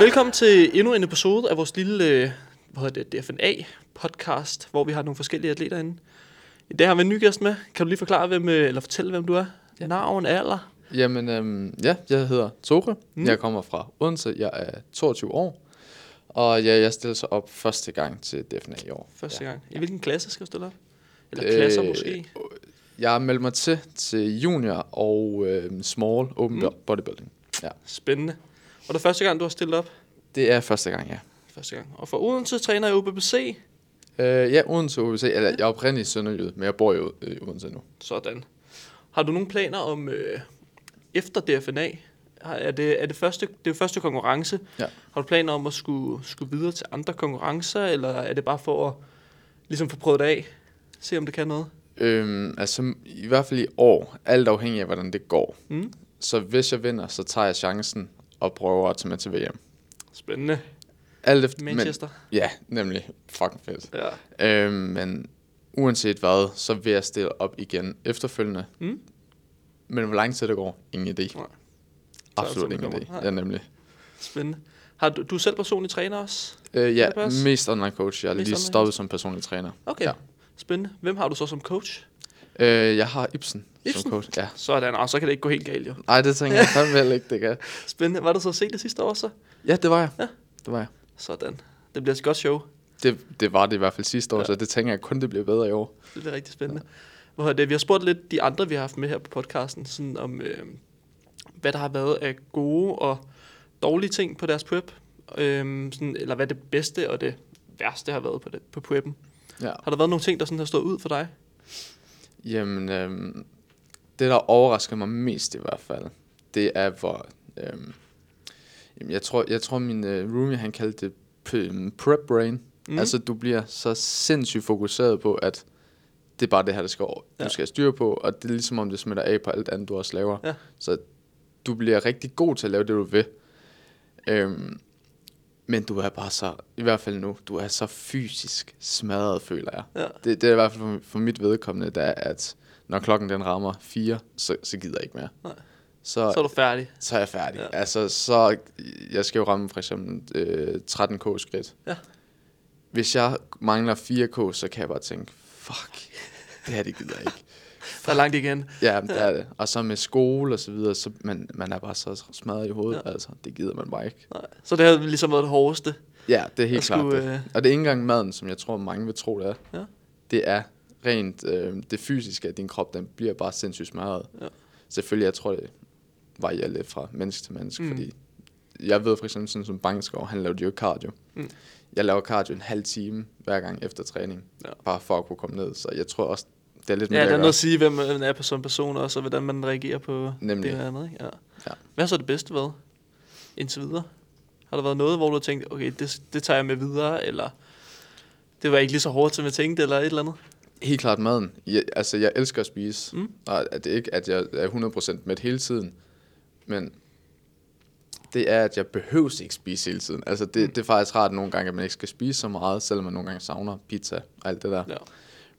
Velkommen til endnu en episode af vores lille DFNA-podcast, hvor vi har nogle forskellige atleter inde. I dag har vi en ny gæst med. Kan du lige forklare, fortælle, hvem du er? Ja. Navn, alder? Jamen, jeg hedder Tore. Jeg kommer fra Odense. Jeg er 22 år. Og jeg stiller så op første gang til DFNA i år. Første gang? I hvilken klasse skal du stille op? Eller klasser måske? Jeg melder mig til junior og small open bodybuilding. Ja. Spændende. Og det er første gang, du har stillet op? Det er første gang, ja. Første gang. Og for Odense træner jeg UBBC? Odense UBBC. Eller jeg er oprindeligt i Sønderjyde, men jeg bor jo i Odense nu. Sådan. Har du nogle planer om efter DFNA? Er det første konkurrence? Ja. Har du planer om at skulle videre til andre konkurrencer, eller er det bare for at ligesom få prøvet det af? Se om det kan noget? Altså i hvert fald i år, alt afhængig af hvordan det går. Så hvis jeg vinder, så tager jeg chancen og prøver at tage med til VM. Spændende. Manchester. Men, ja, nemlig. Fucking fedt. Ja. Men uanset hvad, så vil jeg stille op igen efterfølgende. Men hvor lang tid det går, ingen idé. Nej. Absolut ingen idé. Ja, nemlig. Spændende. Har du selv personlig træner også? Mest online coach. Jeg har lige stoppet som personlig træner. Okay. Ja. Spændende. Hvem har du så som coach? Jeg har Ibsen som coach. Ja. Sådan, og så kan det ikke gå helt galt, jo. Nej, det tænker jeg fandme ikke, det kan. Spændende. Var du så set det sidste år så? Ja, det var jeg. Ja. Det var jeg. Sådan. Det bliver et godt show. Det var det i hvert fald sidste år, så det tænker jeg kun, det bliver bedre i år. Det bliver rigtig spændende. Vi har spurgt lidt de andre, vi har haft med her på podcasten, sådan om hvad der har været af gode og dårlige ting på deres prep. Eller hvad det bedste og det værste har været på preppen. Ja. Har der været nogle ting, der sådan har stået ud for dig? Jamen, det der overraskede mig mest i hvert fald, det er hvor, jeg tror min roomie, han kaldte det prep brain. Altså du bliver så sindssygt fokuseret på, at det er bare det her, du skal styre på, og det er ligesom om det smitter af på alt andet, du også laver. Ja. Så du bliver rigtig god til at lave det, du vil. Men du er bare så, i hvert fald nu, du er så fysisk smadret, føler jeg. Ja. Det er i hvert fald for mit vedkommende, der at når klokken den rammer 4, så gider jeg ikke mere. Nej. Så er du færdig. Så er jeg færdig. Ja. Altså, så jeg skal jo ramme for eksempel 13k skridt. Ja. Hvis jeg mangler 4k, så kan jeg bare tænke, fuck, det her det gider jeg ikke. Der er langt igen. Ja, det er det. Og så med skole og så videre, så man er bare så smadret i hovedet, altså det gider man bare ikke. Nej. Så det har ligesom været det hårdeste. Ja, det er helt klart det. Og det er ikke engang maden, som jeg tror mange vil tro det er. Ja. Det er rent det fysiske af din krop, den bliver bare sindssygt smadret. Ja. Selvfølgelig, jeg tror det varierer lidt fra menneske til menneske, fordi jeg ved for eksempel sådan som Bangskov, han lavede jo cardio. Jeg laver cardio en halv time hver gang efter træning, bare for at kunne komme ned. Så jeg tror også det er lidt mere. Ja, der er noget at sige, hvem man er som person også, og hvordan man reagerer på det eller andet. Ikke? Ja. Ja. Hvad har så det bedste været indtil videre? Har der været noget, hvor du har tænkt, okay, det tager jeg med videre, eller det var ikke lige så hårdt, som jeg tænkte, eller et eller andet? Helt klart maden. Jeg elsker at spise, og det er ikke, at jeg er 100% mæt hele tiden, men det er, at jeg behøver ikke spise hele tiden. Altså, det er faktisk rart nogle gange, at man ikke skal spise så meget, selvom man nogle gange savner pizza og alt det der. Ja.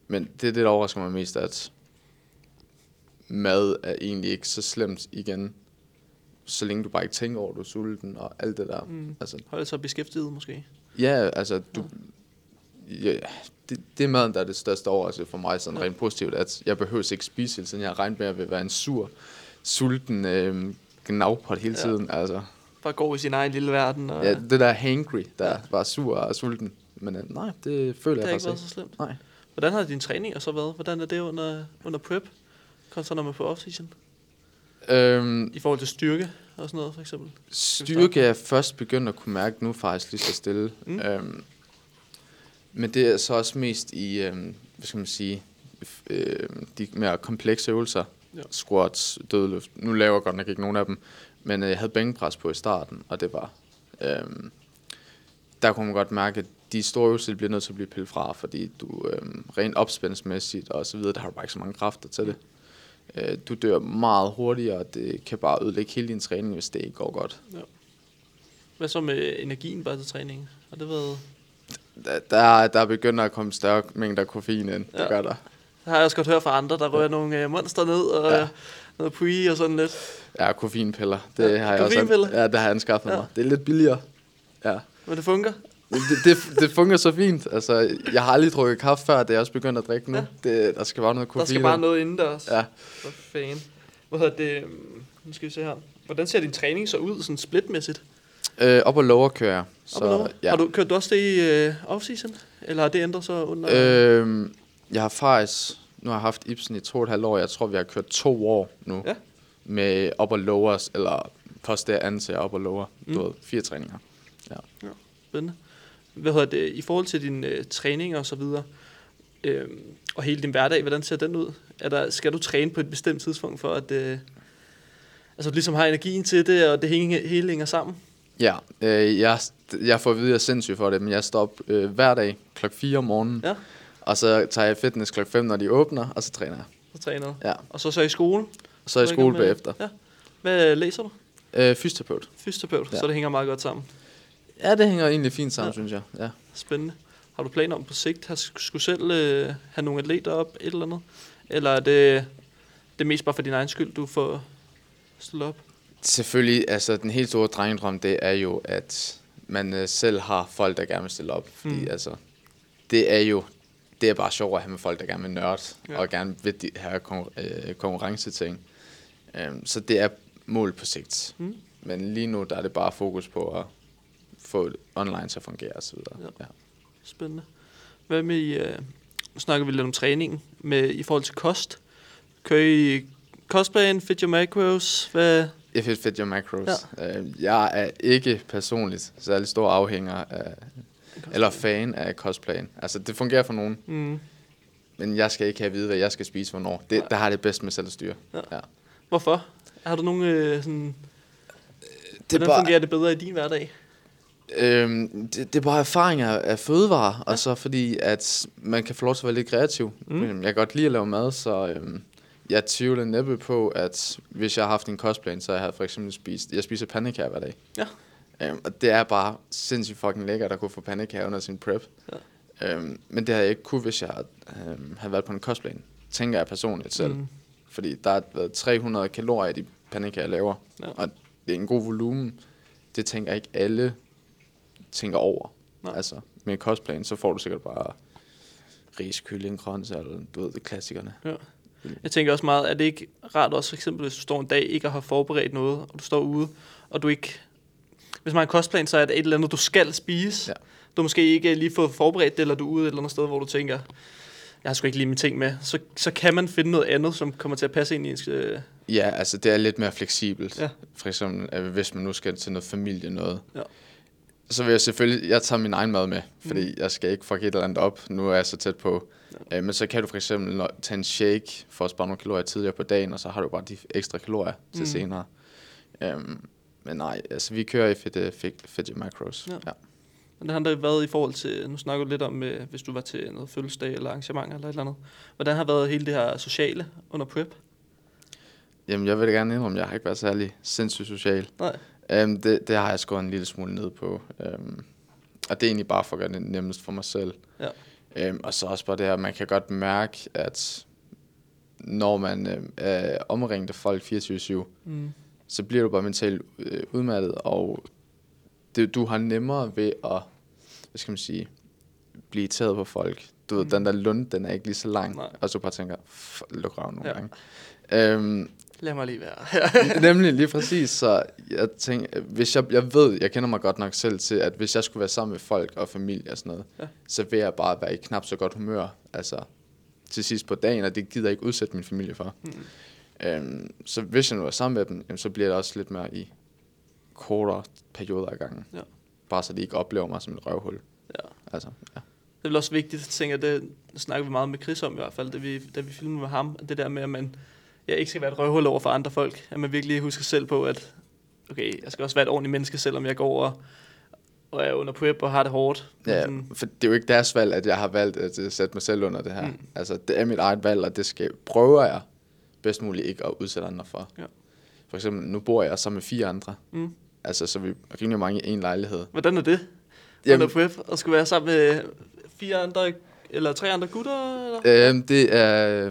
Men det er det, der overrasker mig mest, at mad er egentlig ikke så slemt igen, så længe du bare ikke tænker over, du er sulten og alt det der. Altså, hold så beskæftiget måske. Ja, altså, det er maden, der er det største overraskelse for mig, sådan rent positivt, at jeg behøver ikke spise hele tiden. Jeg regner med, at jeg vil være en sur, sulten gnavpot hele tiden. Altså. Bare gå i sin egen lille verden. Og ja, det der hangry, der var sur og sulten. Men nej, det føler jeg faktisk ikke. Det har ikke været så slemt. Nej. Hvordan har din træninger så været? Hvordan er det under prep, kontra når man på off-season? I forhold til styrke og sådan noget, for eksempel? Styrke er jeg først begyndt at kunne mærke nu faktisk lige så stille. Men det er så også mest i, hvad skal man sige, de mere komplekse øvelser. Ja. Squats, dødløft. Nu laver jeg godt nok ikke nogen af dem. Men jeg havde bænkpres på i starten, og det var... der kunne man godt mærke, at de store øvelser bliver nødt til at blive pillet fra, fordi du rent opspændingsmæssigt og så videre, der har du bare ikke så mange kræfter til det. Du dør meget hurtigere, og det kan bare ødelægge hele din træning, hvis det ikke går godt. Ja. Hvad så med energien bare til træningen? Har det været... Der begynder at komme større mængder koffein ind, det gør der. Det har jeg også godt hørt fra andre, der rører nogle monster ned og noget pui og sådan lidt. Ja, koffeinpiller, det har jeg også anskaffet mig. Det er lidt billigere. Ja. Men det fungerer? Det fungerer så fint. Altså, jeg har aldrig drukket kaffe før, det er også begyndt at drikke nu. Ja. Der skal bare noget koffein. Der skal bare noget indendørs. Ja. Hvor fanden. Hvad hedder det? Nu skal vi se her. Hvordan ser din træning så ud, sådan splitmæssigt? Op og lower kører jeg. Op og lower? Ja. Har du kørt du også det i off-season? Eller har det ændret sig under? Jeg har faktisk... Nu har jeg haft Ibsen i 2,5 år. Jeg tror, vi har kørt 2 år nu. Ja. Med op og lowers, eller først det andet til op og lower. Du ved, 4 træninger. Ja. Ja. Spændende. Hvad hedder det? I forhold til din træning og så videre, og hele din hverdag, hvordan ser den ud? Skal du træne på et bestemt tidspunkt for, at du ligesom har energien til det, og det hele hænger sammen? Ja, jeg får at vide, at jeg er sindssyg for det, men jeg står op hver dag kl. 4 om morgenen, ja. Og så tager jeg fitness kl. 5, når de åbner, og så træner jeg. Ja. Og så er I skole? Og så er jeg i skole bagefter. Ja. Hvad læser du? Fysioterapeut. Ja. Så det hænger meget godt sammen. Ja, det hænger egentlig fint sammen, ja. Synes jeg. Ja. Spændende. Har du planer om på sigt at skulle selv have nogle atleter op, et eller andet? Eller er det mest bare for din egen skyld, du får stillet op? Selvfølgelig, altså den helt store drengedrøm, det er jo, at man selv har folk, der gerne vil stille op. Fordi det er bare sjovt at have med folk, der gerne vil nørde, ja. Og gerne vil have konkurrenceting. Så det er mål på sigt. Mm. Men lige nu, der er det bare fokus på at få online til at fungere og så videre. Ja. Ja. Spændende. Hvad med nu snakker vi lidt om træningen med i forhold til kost. Kører I kostplan, fit your macros? Hvad? Jeg fit your macros. Ja. Jeg er ikke personligt særlig stor afhænger af eller fan af kostplan. Altså det fungerer for nogen. Mm. Men jeg skal ikke have at vide, hvad jeg skal spise hvornår. Der har det bedst med selv at styre. Ja. Ja. Hvorfor? Har du nogen sådan hvordan fungerer det bedre i din hverdag? Det er bare erfaringer af fødevarer, ja. Og så fordi, at man kan få lov til at være lidt kreativ. Mm. Jeg kan godt lide at lave mad, så jeg tvivler næppe på, at hvis jeg har haft en kostplan, så jeg havde for eksempel jeg spiser pandekager hver dag. Ja. Og det er bare sindssygt fucking lækkert at kunne få pandekager under sin prep. Ja. Men det havde jeg ikke kunne, hvis jeg havde været på en kostplan, tænker jeg personligt selv. Mm. Fordi der har været 300 kalorier i de pandekager, jeg laver, ja. Og det er en god volumen. Det tænker ikke alle tænker over. Nej. Altså, med en kostplan, så får du sikkert bare ris, kylling, grøntsager, eller du ved, klassikerne. Ja. Jeg tænker også meget, er det ikke rart også, for eksempel, hvis du står en dag ikke har forberedt noget, og du står ude, og du ikke... Hvis man har en kostplan, så er det et eller andet, du skal spise. Ja. Du måske ikke lige fået forberedt det, eller du er ude et eller andet sted, hvor du tænker, jeg har sgu ikke lige mine ting med. Så kan man finde noget andet, som kommer til at passe ind i ens... Ja, altså det er lidt mere fleksibelt. Ja. For eksempel, hvis man nu skal til noget familie, noget... Ja. Så vil jeg selvfølgelig, jeg tager min egen mad med, fordi jeg skal ikke fuck et eller andet op, nu er jeg så tæt på. Ja. Men så kan du for eksempel tage en shake for at spare nogle kalorier tidligere på dagen, og så har du bare de ekstra kalorier til senere. Men nej, altså vi kører i Fidget Macros. Ja. Ja. Men det har der været i forhold til, nu snakker du lidt om, hvis du var til noget fødselsdag eller arrangementer eller et eller andet. Hvordan har været hele det her sociale under prep? Jamen jeg vil da gerne indrømme, jeg har ikke været særlig sindssygt social. Nej. Det har jeg skåret en lille smule ned på. Og det er egentlig bare for at gøre det nemmest for mig selv. Ja. Og så også bare det her, man kan godt mærke, at når man er omringet af folk 24/7, så bliver du bare mentalt udmattet, og du har nemmere ved at, hvad skal man sige, blive irriteret på folk. Du ved, den der lund, den er ikke lige så lang. Nej. Og så bare tænker, luk røven nogle gange. Lad mig lige være. Nemlig, lige præcis. Så jeg tænker, hvis jeg ved, jeg kender mig godt nok selv til, at hvis jeg skulle være sammen med folk og familie og sådan noget, ja. Så vil jeg bare være i knap så godt humør, altså til sidst på dagen, og det gider jeg ikke udsætte min familie for. Så hvis jeg nu er sammen med dem, så bliver det også lidt mere i kortere perioder af gangen. Ja. Bare så de ikke oplever mig som et røvhul. Ja. Altså, ja. Det er vel også vigtigt, tænker jeg, det snakker vi meget med Chris om i hvert fald, da vi filmede med ham, det der med, at man ikke skal være et røvhul over for andre folk, at man virkelig husker selv på, at okay, jeg skal også være et ordentligt menneske, selvom jeg går over og er under prep og har det hårdt. Ja, for det er jo ikke deres valg, at jeg har valgt at sætte mig selv under det her. Altså, det er mit eget valg, og det prøver jeg bedst muligt ikke at udsætte andre for. Ja. For eksempel, nu bor jeg sammen med 4 andre. Altså, så vi er rimelig mange i en lejlighed. Hvordan er det? Under prep og skulle være sammen med 4 andre, eller 3 andre gutter? Eller? Det er...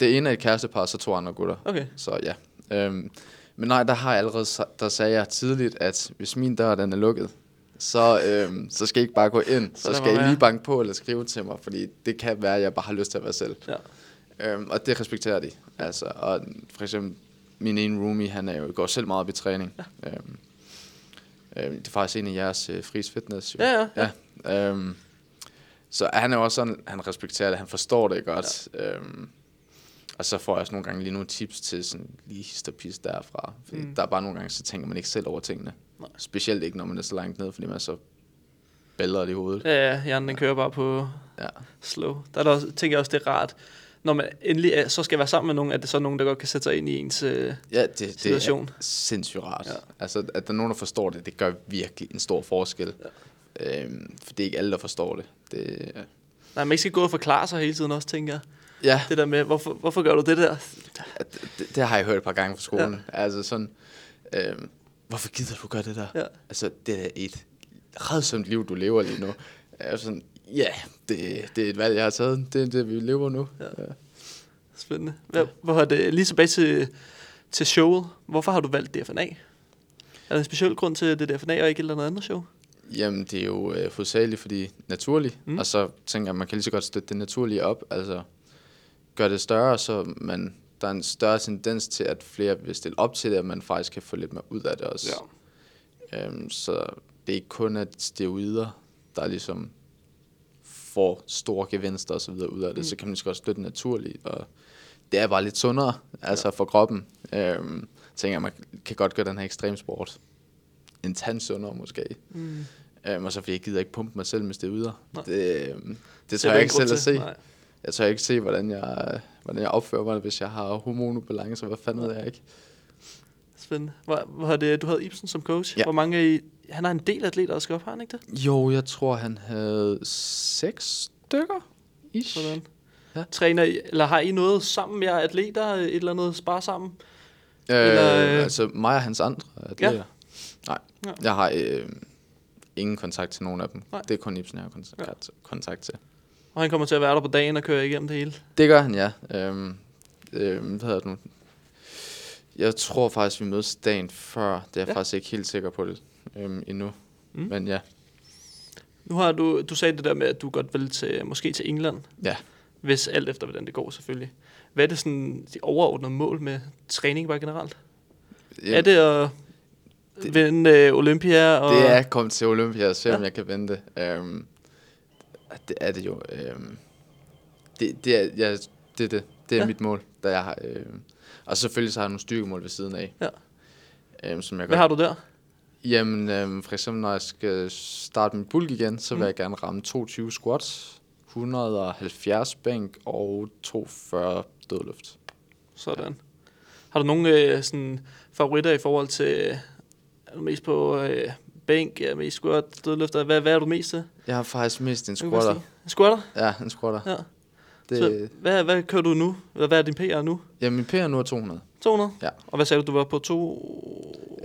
det ene er et kærestepar, så 2 andre gutter. Okay. Så ja. Men nej, der har jeg allerede, der sagde jeg tidligt, at hvis min dør den er lukket, så skal I ikke bare gå ind, så skal I lige banke på eller skrive til mig, fordi det kan være, at jeg bare har lyst til at være selv. Ja. Og det respekterer de. Altså, og for eksempel min ene roomie, han er jo, går selv meget op i træning. Ja. Det er faktisk en af jeres Fris Fitness. Jo. Ja. Så han er også sådan, han respekterer det, han forstår det godt. Ja. Og så får jeg også nogle gange lige nogle tips til sådan lige hist og pis derfra. Fordi der er bare nogle gange, så tænker man ikke selv over tingene. Nej. Specielt ikke, når man er så langt ned, fordi man så bælder i hovedet. Ja, hjernen den kører bare på slow. Der er der også, tænker jeg også, det er rart. Når man endelig er, så skal være sammen med nogen, at det så nogen, der godt kan sætte sig ind i ens situation. Det er sindssygt rart. Ja. Altså, at der er nogen, der forstår det, det gør virkelig en stor forskel. Ja. For det er ikke alle, der forstår det. Nej, man ikke skal gå og forklare sig hele tiden også, tænker jeg. Ja. Det der med, hvorfor gør du det der? Det har jeg hørt et par gange fra skolen. Ja. Altså sådan, hvorfor gider du gøre det der? Ja. Altså, det er et rædsomt liv, du lever lige nu. Altså, ja, det er et valg, jeg har taget. Det er det, vi lever nu. Ja. Ja. Spændende. Hvor er det? Lige tilbage til showet. Hvorfor har du valgt DFNA? Er der en speciel grund til det DFNA og ikke et eller andet show? Jamen, det er jo hovedsageligt, fordi naturligt. Mm. Og så tænker jeg, at man kan lige så godt støtte det naturlige op. Altså, gør det større, så der er en større tendens til, at flere vil stille op til det, at man faktisk kan få lidt mere ud af det også. Ja. Så det er ikke kun at steroider, der ligesom får store gevinster og så videre ud af det, så kan man også støtte det naturligt, og det er bare lidt sundere, altså for kroppen. Tænker jeg, man kan godt gøre den her ekstremsport en tand sundere måske. Mm. Og så fordi jeg gider ikke pumpe mig selv med steroider. Det tør jeg ikke selv at se. Nej. Jeg tør ikke se, hvordan jeg opfører mig, hvis jeg har hormonubalance, hvad fanden ved jeg ikke. Spændende. Du havde Ibsen som coach. Ja. Hvor mange han har en del atleter, der skal op, har han ikke det? Jo, jeg tror, han havde 6 stykker. Sådan. Ja. Træner I, eller har I noget sammen, jer atleter, et eller andet spar sammen? Altså mig og hans andre atleter. Ja. Nej, jeg har ingen kontakt til nogen af dem. Nej. Det er kun Ibsen, jeg har kontakt til. Og han kommer til at være der på dagen og køre igennem det hele? Det gør han, ja. Hvad hedder det nu? Jeg tror faktisk, vi mødes dagen før. Det er jeg faktisk ikke helt sikker på det endnu. Mm. Men ja. Nu har du sagde det der med, at du godt vil måske til England. Ja. Hvis alt efter, hvordan det går selvfølgelig. Hvad er det sådan de overordnede mål med træning bare generelt? Jamen, er det at vinde Olympia? Og det er komme til Olympia og se, om jeg kan vinde det. Det er det jo. Det er mit mål, der jeg har. Og selvfølgelig så har jeg nogle styrkemål ved siden af. Ja. Som jeg har du der? Jamen, for eksempel når jeg skal starte min bulk igen, så vil jeg gerne ramme 220 squats, 170 bænk og 240 dødløft. Sådan. Ja. Har du nogle sådan favoritter i forhold til, er du mest på bænk, mest squat, dødløfter? Hvad er du mest til? Jeg har faktisk mest en squatter. En squatter? Ja, en squatter. Ja. Så hvad kører du nu? Hvad er din PR nu? Jamen, min PR nu er 200. 200? Ja. Og hvad sagde du var på 2?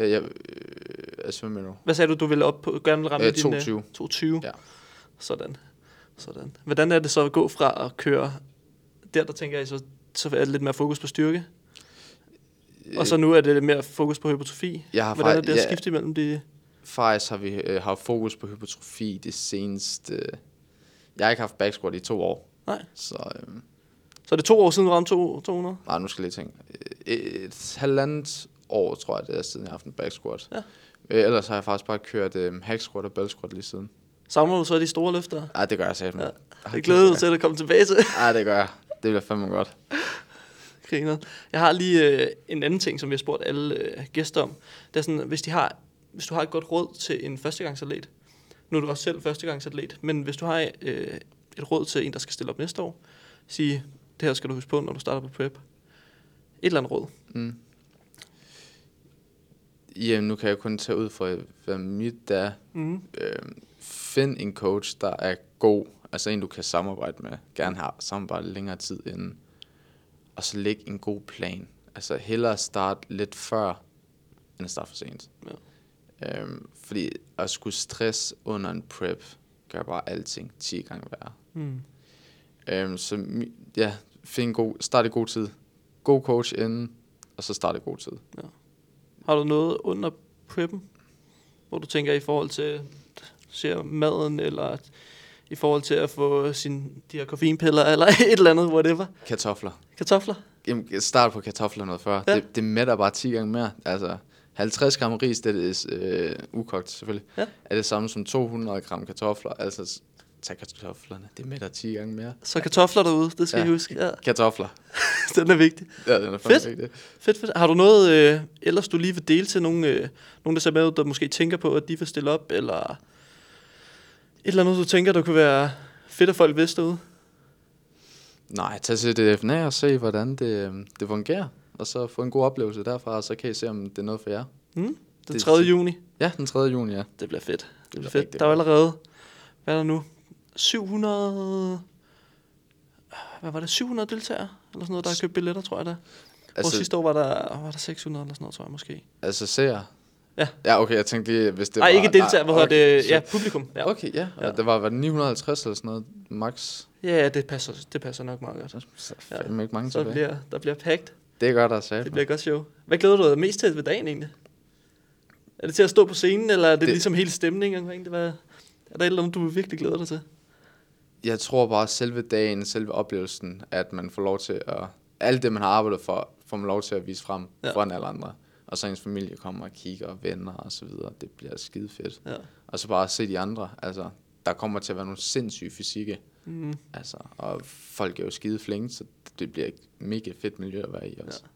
Hvad sagde du ville op på? Gerne vil ramme din 220. 220. Ja. Sådan. Hvordan er det så at gå fra at køre der tænker jeg så er det lidt mere fokus på styrke? Og så nu er det lidt mere fokus på hypertrofi. Hvordan er det at skifte imellem de? Faktisk har vi haft fokus på hypertrofi det seneste. Jeg har ikke haft back squat i 2 år. Nej. Så er det 2 år siden du ramte 200? Nej, nu skal jeg lige tænke. Et halvandet år, tror jeg, det er siden jeg har haft en back squat. Ja. Ellers har jeg faktisk bare kørt hack squat og bell squat lige siden. Samler du så de store løfter? Nej, det gør jeg selv. Ja. Jeg glæder mig til at komme tilbage til. Nej, det gør jeg. Det bliver fandme godt. Griner. Jeg har lige en anden ting, som vi har spurgt alle gæster om. Det er sådan, hvis du har et godt råd til en førstegangsatlet. Nu er du også selv førstegangsatlet, men hvis du har et råd til en, der skal stille op næste år, sige, det her skal du huske på, når du starter på prep. Et eller andet råd. Mm. Jamen, nu kan jeg kun tage ud fra, hvad mit er. Mm. Find en coach, der er god, altså en, du kan samarbejde med. Gerne have samarbejdet længere tid inden. Og så læg en god plan. Altså hellere starte lidt før, end at starte for sent. Ja. Fordi at skulle stress under en prep, gør bare alting 10 gange værre. Mm. Start i god tid. God coach inden, og så start i god tid. Ja. Har du noget under preppen, hvor du tænker i forhold til ser maden, eller i forhold til at få de her koffeinpiller, eller et eller andet, whatever? Kartofler? Jamen, start på kartofler noget før. Ja. Det mætter bare 10 gange mere. Altså, 50 gram ris, det er ukogt selvfølgelig, ja, er det samme som 200 gram kartofler. Altså, tag kartoflerne, det mætter 10 gange mere. Så kartofler derude, det skal I huske. Ja. Kartofler. Den er vigtig. Ja, den er faktisk vigtig. Fedt. Har du noget, ellers du lige vil dele til nogen der ser med, der måske tænker på, at de vil stille op, eller et eller andet, du tænker, der kunne være fedt, at folk vidste derude? Nej, tag til DFNA og se, hvordan det fungerer, og så få en god oplevelse derfra, og så kan I se, om det er noget for jer. Den 3. juni? Ja, den 3. juni, ja. Det bliver fedt. Det bliver fedt. Der er allerede, hvad er der nu? 700 deltagere, eller sådan noget, der har købt billetter, tror jeg da. Altså, hvor sidste år var der 600 eller sådan noget, tror jeg måske. Altså seere? Ja. Ja, okay, jeg tænkte lige, hvis det var... Nej, ikke deltagere, det? Ja, publikum. Ja. Okay, ja. Ja. Det var 950 eller sådan noget, max. Ja, det passer nok meget godt. Så fandme ikke mange tilbage. Der bliver pakket. Det er godt, der er sat. Det bliver godt sjovt. Hvad glæder du dig mest til ved dagen egentlig? Er det til at stå på scenen, eller er det ligesom hele stemningen omkring det? Er der et eller andet, du virkelig glæder dig til? Jeg tror bare, selve dagen, selve oplevelsen, at man får lov til at... Alt det, man har arbejdet for, får man lov til at vise frem foran alle andre. Og så ens familie kommer og kigger og venner og så videre. Det bliver skide fedt. Ja. Og så bare at se de andre. Altså, der kommer til at være nogle sindssyge fysikke. Mm. Altså, og folk er jo skide flinke, så det bliver et mega fedt miljø at være i også. Ja.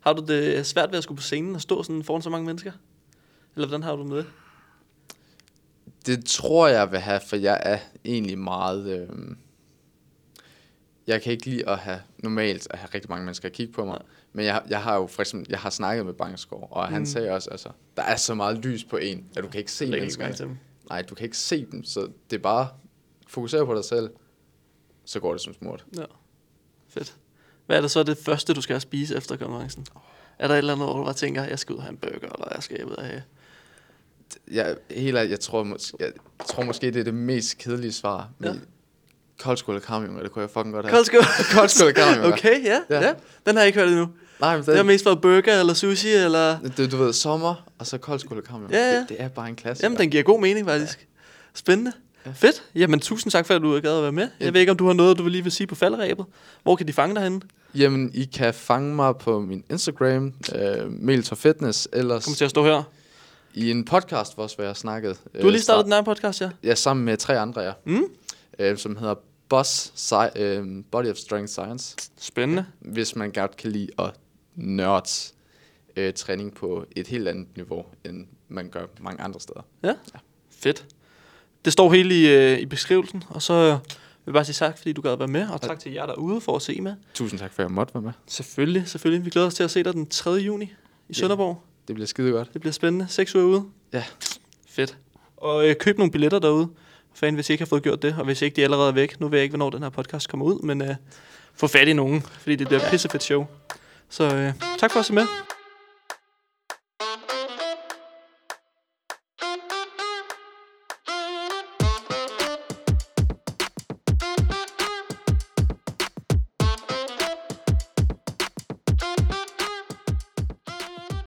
Har du det svært ved at skulle på scenen og stå sådan foran så mange mennesker? Eller hvordan har du med det? Det tror jeg vil have, for jeg er egentlig meget... jeg kan ikke lide at have normalt at have rigtig mange mennesker at kigge på mig. Ja. Men jeg har jo for eksempel, jeg har snakket med Bangskov, og han sagde også, altså, der er så meget lys på en, at du kan ikke se mennesker. Nej, du kan ikke se dem, så det er bare... Fokusere på dig selv, så går det som smurt. Ja, fedt. Hvad er det så det første, du skal spise efter konferencen? Er der et eller andet, hvor du bare tænker, jeg skal ud og have en burger, eller jeg skal ud og have... Jeg tror måske, det er det mest kedelige svar. Ja. Koldskål og karmium, det kunne jeg fucking godt have. Koldskål og karmium. Okay, ja. Den har jeg ikke hørt endnu. Nej, men det har mest været burger eller sushi, eller... Du ved, sommer, og så koldskål og karmium. Ja. Det er bare en klassiker. Jamen, den giver god mening, faktisk. Ja. Spændende. Ja. Fedt. Jamen, tusind tak for, at du har gad at være med. Jeg ved ikke, om du har noget, du vil lige vil sige på falderæbet. Hvor kan de fange dig henne? Jamen, I kan fange mig på min Instagram, Melitor Fitness, ellers... Kommer til at stå her. I en podcast, hvor jeg har snakket. Du har lige startet den her podcast, ja? Ja, sammen med 3 andre, ja. Som hedder Body of Strength Science. Spændende. Hvis man godt kan lide at nørde træning på et helt andet niveau, end man gør mange andre steder. Ja. Fedt. Det står helt i beskrivelsen, og så vil jeg bare sige tak, fordi du gad at være med, og tak til jer derude for at se med. Tusind tak, for at jeg måtte være med. Selvfølgelig. Vi glæder os til at se dig den 3. juni i Sønderborg. Det bliver skide godt. Det bliver spændende. 6 uger ude. Ja. Fedt. Og køb nogle billetter derude, fan, hvis I ikke har fået gjort det, og hvis ikke de allerede er væk. Nu ved jeg ikke, hvornår den her podcast kommer ud, men få fat i nogen, fordi det bliver pissefedt show. Så tak for at se med.